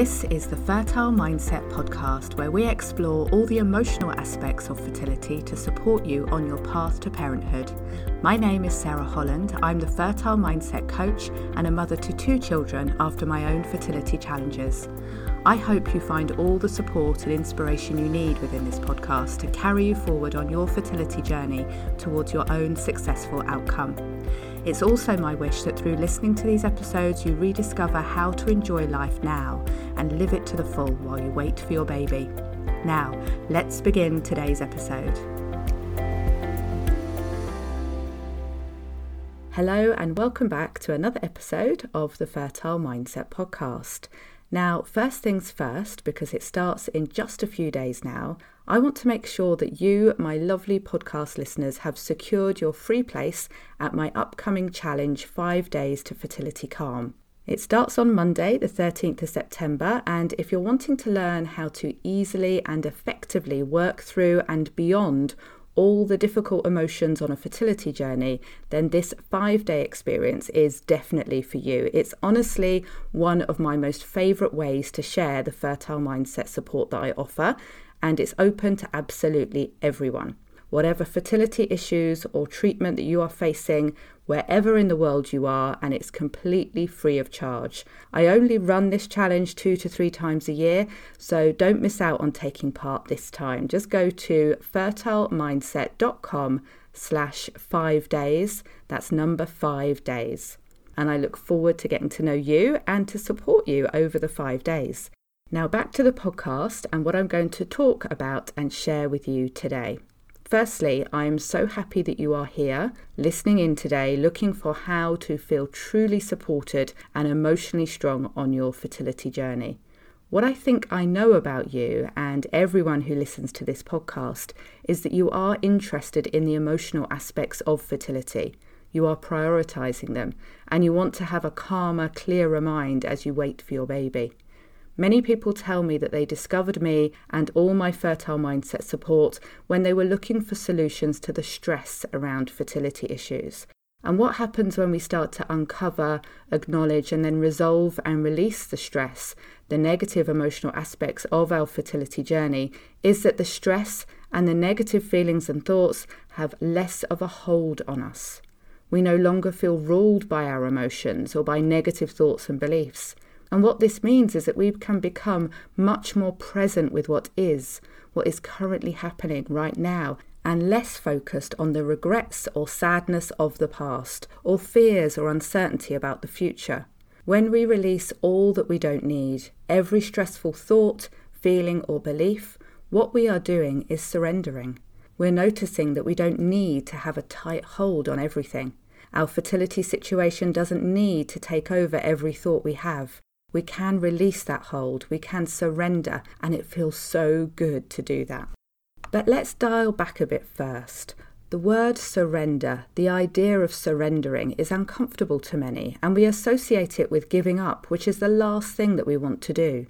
This is the Fertile Mindset podcast, where we explore all the emotional aspects of fertility to support you on your path to parenthood. My name is Sarah Holland. I'm the Fertile Mindset coach and a mother to 2 children after my own fertility challenges. I hope you find all the support and inspiration you need within this podcast to carry you forward on your fertility journey towards your own successful outcome. It's also my wish that through listening to these episodes, you rediscover how to enjoy life now and live it to the full while you wait for your baby. Now, let's begin today's episode. Hello and welcome back to another episode of the Fertile Mindset podcast. Now, first things first, because it starts in just a few days now, I want to make sure that you, my lovely podcast listeners, have secured your free place at my upcoming challenge, 5 Days to Fertility Calm. It starts on Monday, the 13th of September, and if you're wanting to learn how to easily and effectively work through and beyond all the difficult emotions on a fertility journey, then this 5-day experience is definitely for you. It's honestly one of my most favourite ways to share the fertile mindset support that I offer, and it's open to absolutely everyone. Whatever fertility issues or treatment that you are facing, wherever in the world you are, and it's completely free of charge. I only run this challenge 2 to 3 times a year, so don't miss out on taking part this time. Just go to fertilemindset.com/5 days. That's number 5 days. And I look forward to getting to know you and to support you over the 5 days. Now back to the podcast and what I'm going to talk about and share with you today. Firstly, I am so happy that you are here, listening in today, looking for how to feel truly supported and emotionally strong on your fertility journey. What I think I know about you and everyone who listens to this podcast is that you are interested in the emotional aspects of fertility. You are prioritizing them, and you want to have a calmer, clearer mind as you wait for your baby. Many people tell me that they discovered me and all my fertile mindset support when they were looking for solutions to the stress around fertility issues. And what happens when we start to uncover, acknowledge, and then resolve and release the stress, the negative emotional aspects of our fertility journey, is that the stress and the negative feelings and thoughts have less of a hold on us. We no longer feel ruled by our emotions or by negative thoughts and beliefs. And what this means is that we can become much more present with what is currently happening right now, and less focused on the regrets or sadness of the past, or fears or uncertainty about the future. When we release all that we don't need, every stressful thought, feeling or belief, what we are doing is surrendering. We're noticing that we don't need to have a tight hold on everything. Our fertility situation doesn't need to take over every thought we have. We can release that hold, we can surrender, and it feels so good to do that. But let's dial back a bit first. The word surrender, the idea of surrendering, is uncomfortable to many, and we associate it with giving up, which is the last thing that we want to do.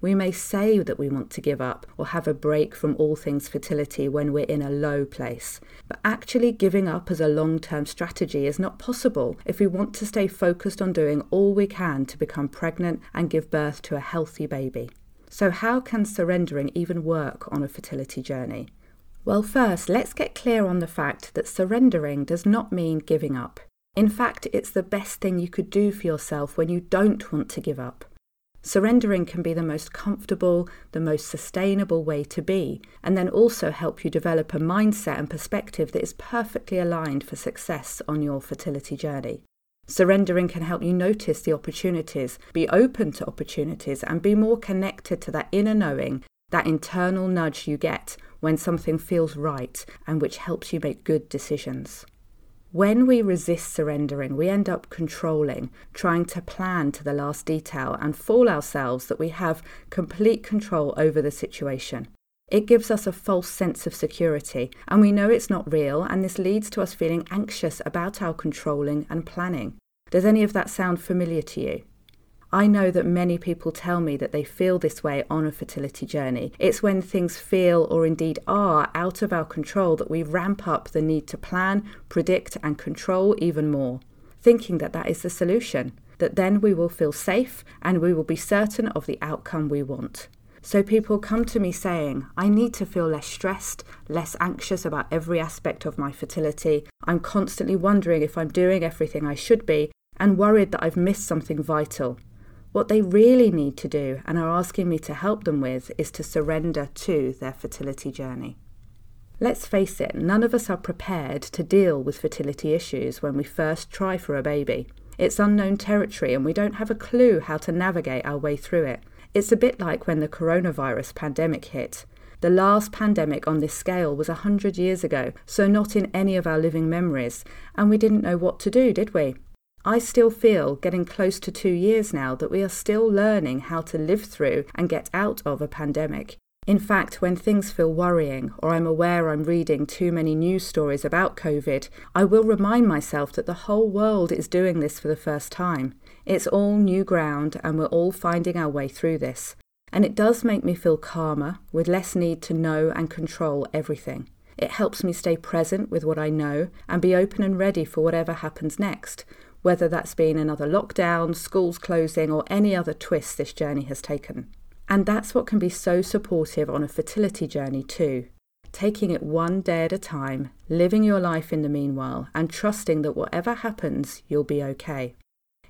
We may say that we want to give up or have a break from all things fertility when we're in a low place, but actually giving up as a long-term strategy is not possible if we want to stay focused on doing all we can to become pregnant and give birth to a healthy baby. So how can surrendering even work on a fertility journey? Well, first, let's get clear on the fact that surrendering does not mean giving up. In fact, it's the best thing you could do for yourself when you don't want to give up. Surrendering can be the most comfortable, the most sustainable way to be, and then also help you develop a mindset and perspective that is perfectly aligned for success on your fertility journey. Surrendering can help you notice the opportunities, be open to opportunities, and be more connected to that inner knowing, that internal nudge you get when something feels right and which helps you make good decisions. When we resist surrendering, we end up controlling, trying to plan to the last detail and fool ourselves that we have complete control over the situation. It gives us a false sense of security, and we know it's not real, and this leads to us feeling anxious about our controlling and planning. Does any of that sound familiar to you? I know that many people tell me that they feel this way on a fertility journey. It's when things feel, or indeed are, out of our control that we ramp up the need to plan, predict and control even more, thinking that that is the solution. that then we will feel safe and we will be certain of the outcome we want. So people come to me saying, I need to feel less stressed, less anxious about every aspect of my fertility. I'm constantly wondering if I'm doing everything I should be and worried that I've missed something vital. What they really need to do and are asking me to help them with is to surrender to their fertility journey. Let's face it, none of us are prepared to deal with fertility issues when we first try for a baby. It's unknown territory and we don't have a clue how to navigate our way through it. It's a bit like when the coronavirus pandemic hit. The last pandemic on this scale was 100 years ago, so not in any of our living memories, and we didn't know what to do, did we? I still feel, getting close to 2 years now, that we are still learning how to live through and get out of a pandemic. In fact, when things feel worrying, or I'm aware I'm reading too many news stories about COVID, I will remind myself that the whole world is doing this for the first time. It's all new ground and we're all finding our way through this. And it does make me feel calmer, with less need to know and control everything. It helps me stay present with what I know and be open and ready for whatever happens next, whether that's been another lockdown, schools closing, or any other twist this journey has taken. And that's what can be so supportive on a fertility journey too. Taking it one day at a time, living your life in the meanwhile, and trusting that whatever happens, you'll be okay.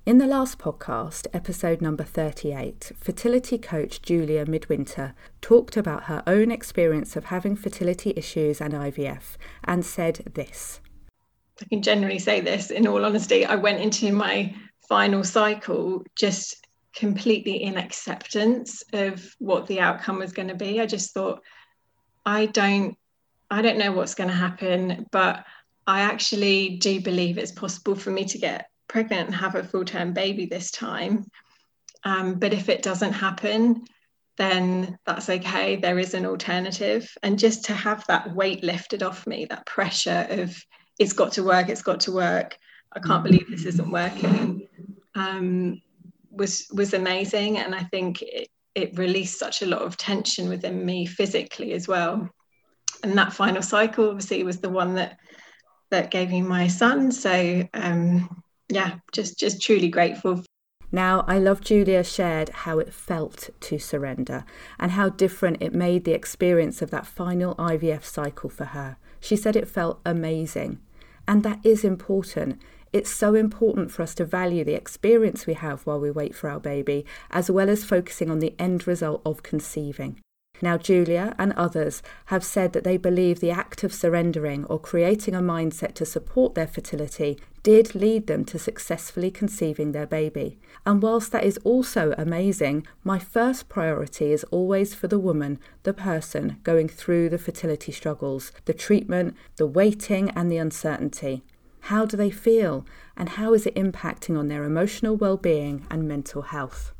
In the last podcast, episode number 38, fertility coach Julia Midwinter talked about her own experience of having fertility issues and IVF and said this. I can generally say this, in all honesty, I went into my final cycle just completely in acceptance of what the outcome was going to be. I just thought, I don't know what's going to happen, but I actually do believe it's possible for me to get pregnant and have a full-term baby this time, but if it doesn't happen, then that's okay, there is an alternative. And just to have that weight lifted off me, that pressure of it's got to work, I can't believe this isn't working, was amazing. And I think it released such a lot of tension within me physically as well. And that final cycle obviously was the one that gave me my son, so yeah, just truly grateful. Now, I love Julia shared how it felt to surrender and how different it made the experience of that final IVF cycle for her. She said it felt amazing. And that is important. It's so important for us to value the experience we have while we wait for our baby, as well as focusing on the end result of conceiving. Now, Julia and others have said that they believe the act of surrendering or creating a mindset to support their fertility did lead them to successfully conceiving their baby. And whilst that is also amazing, my first priority is always for the woman, the person going through the fertility struggles, the treatment, the waiting, and the uncertainty. How do they feel? And how is it impacting on their emotional well-being and mental health?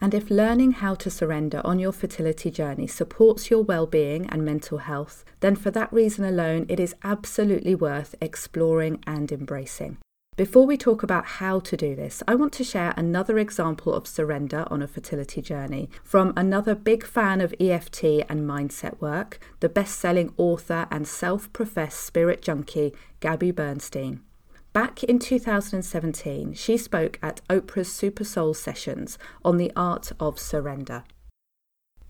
And if learning how to surrender on your fertility journey supports your well-being and mental health, then for that reason alone, it is absolutely worth exploring and embracing. Before we talk about how to do this, I want to share another example of surrender on a fertility journey from another big fan of EFT and mindset work, the best-selling author and self-professed spirit junkie, Gabby Bernstein. Back in 2017, she spoke at Oprah's Super Soul Sessions on the art of surrender.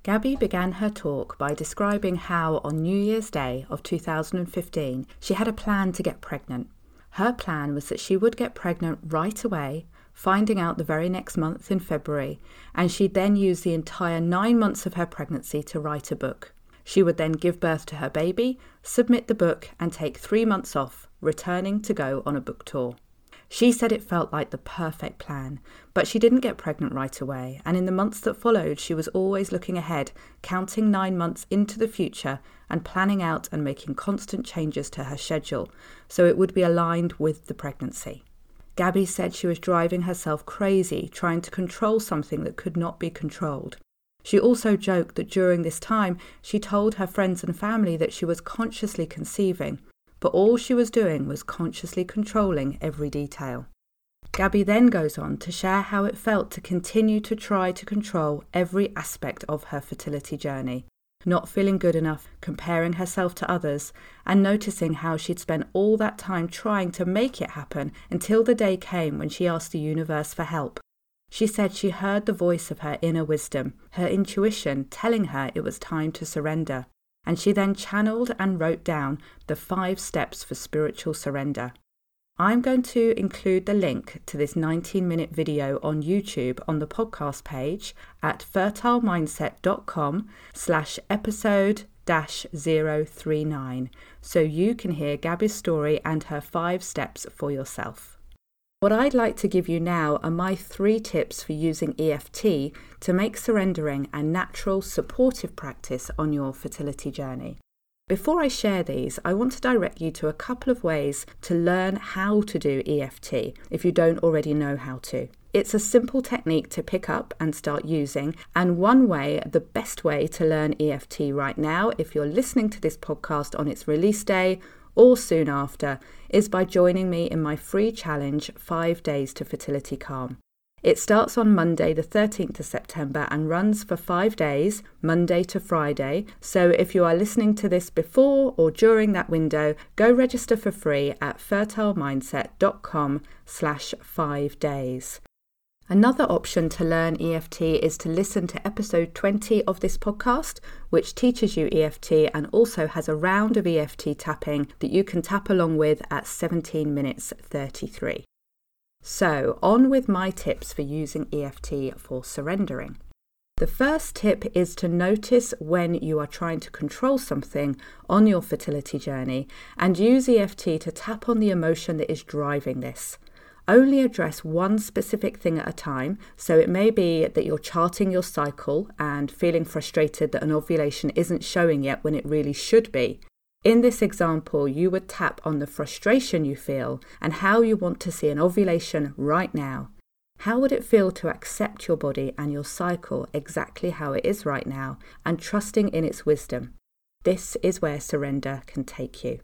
Gabby began her talk by describing how on New Year's Day of 2015, she had a plan to get pregnant. Her plan was that she would get pregnant right away, finding out the very next month in February, and she'd then use the entire 9 months of her pregnancy to write a book. She would then give birth to her baby, submit the book, and take 3 months off, returning to go on a book tour. She said it felt like the perfect plan, but she didn't get pregnant right away, and in the months that followed, she was always looking ahead, counting 9 months into the future and planning out and making constant changes to her schedule, so it would be aligned with the pregnancy. Gabby said she was driving herself crazy, trying to control something that could not be controlled. She also joked that during this time, she told her friends and family that she was consciously conceiving, but all she was doing was consciously controlling every detail. Gabby then goes on to share how it felt to continue to try to control every aspect of her fertility journey. not feeling good enough, comparing herself to others, and noticing how she'd spent all that time trying to make it happen until the day came when she asked the universe for help. She said she heard the voice of her inner wisdom, her intuition telling her it was time to surrender, and she then channeled and wrote down the 5 steps for spiritual surrender. I'm going to include the link to this 19-minute video on YouTube on the podcast page at fertilemindset.com/episode-039 so you can hear Gabby's story and her 5 steps for yourself. What I'd like to give you now are my 3 tips for using EFT to make surrendering a natural, supportive practice on your fertility journey. Before I share these, I want to direct you to a couple of ways to learn how to do EFT if you don't already know how to. It's a simple technique to pick up and start using, and one way, the best way to learn EFT right now, if you're listening to this podcast on its release day, or soon after, is by joining me in my free challenge, 5 Days to Fertility Calm. It starts on Monday the 13th of September and runs for 5 days, Monday to Friday, so if you are listening to this before or during that window, go register for free at fertilemindset.com/5days. Another option to learn EFT is to listen to episode 20 of this podcast, which teaches you EFT and also has a round of EFT tapping that you can tap along with at 17 minutes 33. So, on with my tips for using EFT for surrendering. The first tip is to notice when you are trying to control something on your fertility journey and use EFT to tap on the emotion that is driving this. Only address one specific thing at a time, so it may be that you're charting your cycle and feeling frustrated that an ovulation isn't showing yet when it really should be. In this example, you would tap on the frustration you feel and how you want to see an ovulation right now. How would it feel to accept your body and your cycle exactly how it is right now and trusting in its wisdom? This is where surrender can take you.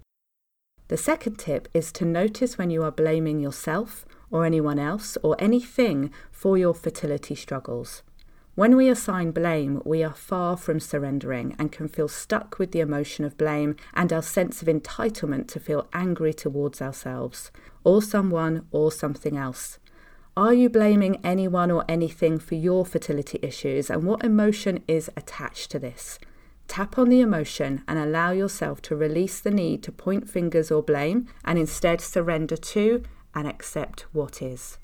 The second tip is to notice when you are blaming yourself or anyone else or anything for your fertility struggles. When we assign blame, we are far from surrendering and can feel stuck with the emotion of blame and our sense of entitlement to feel angry towards ourselves or someone or something else. Are you blaming anyone or anything for your fertility issues, and what emotion is attached to this? Tap on the emotion and allow yourself to release the need to point fingers or blame, and instead surrender to and accept what is.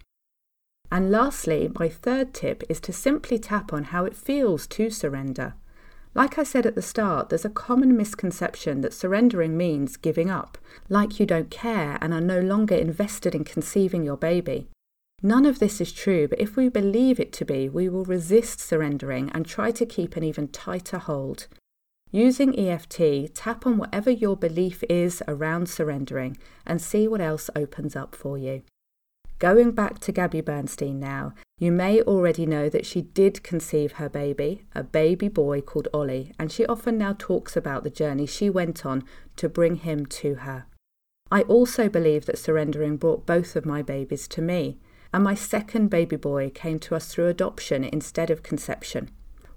And lastly, my third tip is to simply tap on how it feels to surrender. Like I said at the start, there's a common misconception that surrendering means giving up, like you don't care and are no longer invested in conceiving your baby. None of this is true, but if we believe it to be, we will resist surrendering and try to keep an even tighter hold. Using EFT, tap on whatever your belief is around surrendering and see what else opens up for you. Going back to Gabby Bernstein now, you may already know that she did conceive her baby, a baby boy called Ollie, and she often now talks about the journey she went on to bring him to her. I also believe that surrendering brought both of my babies to me, and my second baby boy came to us through adoption instead of conception.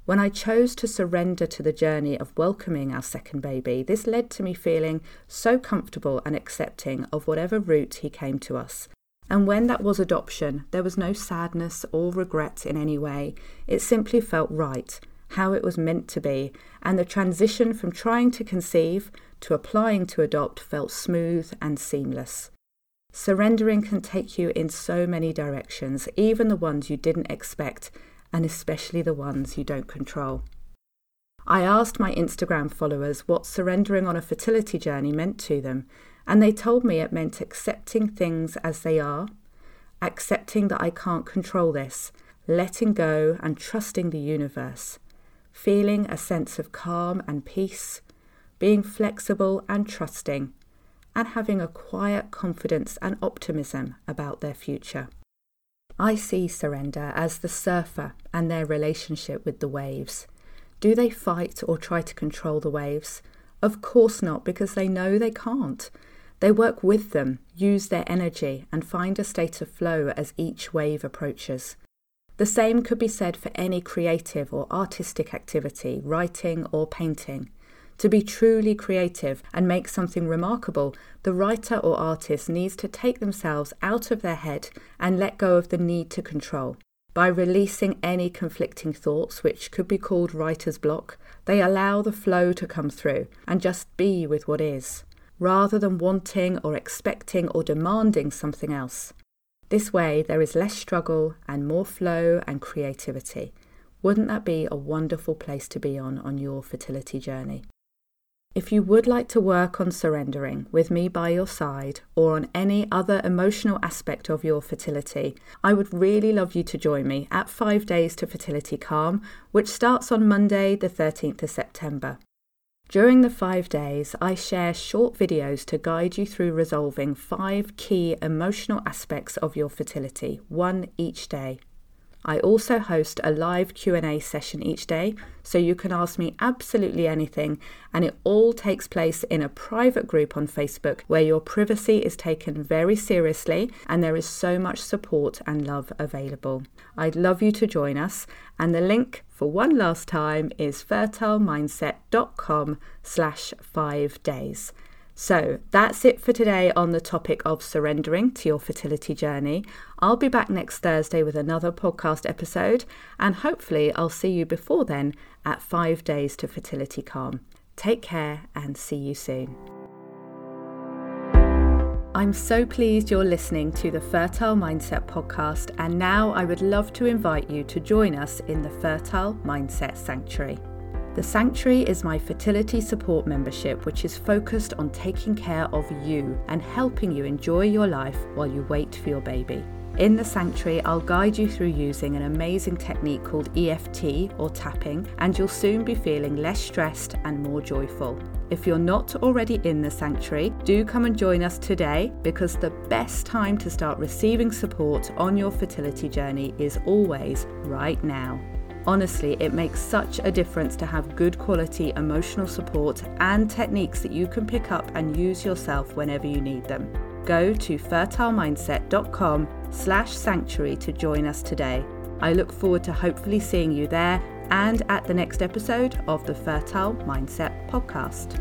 When I chose to surrender to the journey of welcoming our second baby, this led to me feeling so comfortable and accepting of whatever route he came to us. And when that was adoption, there was no sadness or regret in any way. It simply felt right, how it was meant to be, and the transition from trying to conceive to applying to adopt felt smooth and seamless. Surrendering can take you in so many directions, even the ones you didn't expect, and especially the ones you don't control. I asked my Instagram followers what surrendering on a fertility journey meant to them, and they told me it meant accepting things as they are, accepting that I can't control this, letting go and trusting the universe, feeling a sense of calm and peace, being flexible and trusting, and having a quiet confidence and optimism about their future. I see surrender as the surfer and their relationship with the waves. Do they fight or try to control the waves? Of course not, because they know they can't. They work with them, use their energy, and find a state of flow as each wave approaches. The same could be said for any creative or artistic activity, writing or painting. To be truly creative and make something remarkable, the writer or artist needs to take themselves out of their head and let go of the need to control. By releasing any conflicting thoughts, which could be called writer's block, they allow the flow to come through and just be with what is, rather than wanting or expecting or demanding something else. This way, there is less struggle and more flow and creativity. Wouldn't that be a wonderful place to be on your fertility journey? If you would like to work on surrendering with me by your side or on any other emotional aspect of your fertility, I would really love you to join me at 5 Days to Fertility Calm, which starts on Monday the 13th of September. During the 5 days, I share short videos to guide you through resolving 5 key emotional aspects of your fertility, one each day. I also host a live Q&A session each day, so you can ask me absolutely anything, and it all takes place in a private group on Facebook where your privacy is taken very seriously and there is so much support and love available. I'd love you to join us, and the link for one last time is fertilemindset.com/5days. So that's it for today on the topic of surrendering to your fertility journey. I'll be back next Thursday with another podcast episode, and hopefully I'll see you before then at 5 Days to Fertility Calm. Take care and see you soon. I'm so pleased you're listening to the Fertile Mindset podcast, and now I would love to invite you to join us in the Fertile Mindset Sanctuary. The Sanctuary is my fertility support membership, which is focused on taking care of you and helping you enjoy your life while you wait for your baby. In the Sanctuary, I'll guide you through using an amazing technique called EFT or tapping, and you'll soon be feeling less stressed and more joyful. If you're not already in the Sanctuary, do come and join us today, because the best time to start receiving support on your fertility journey is always right now. Honestly, it makes such a difference to have good quality emotional support and techniques that you can pick up and use yourself whenever you need them. Go to fertilemindset.com/sanctuary to join us today. I look forward to hopefully seeing you there and at the next episode of the Fertile Mindset podcast.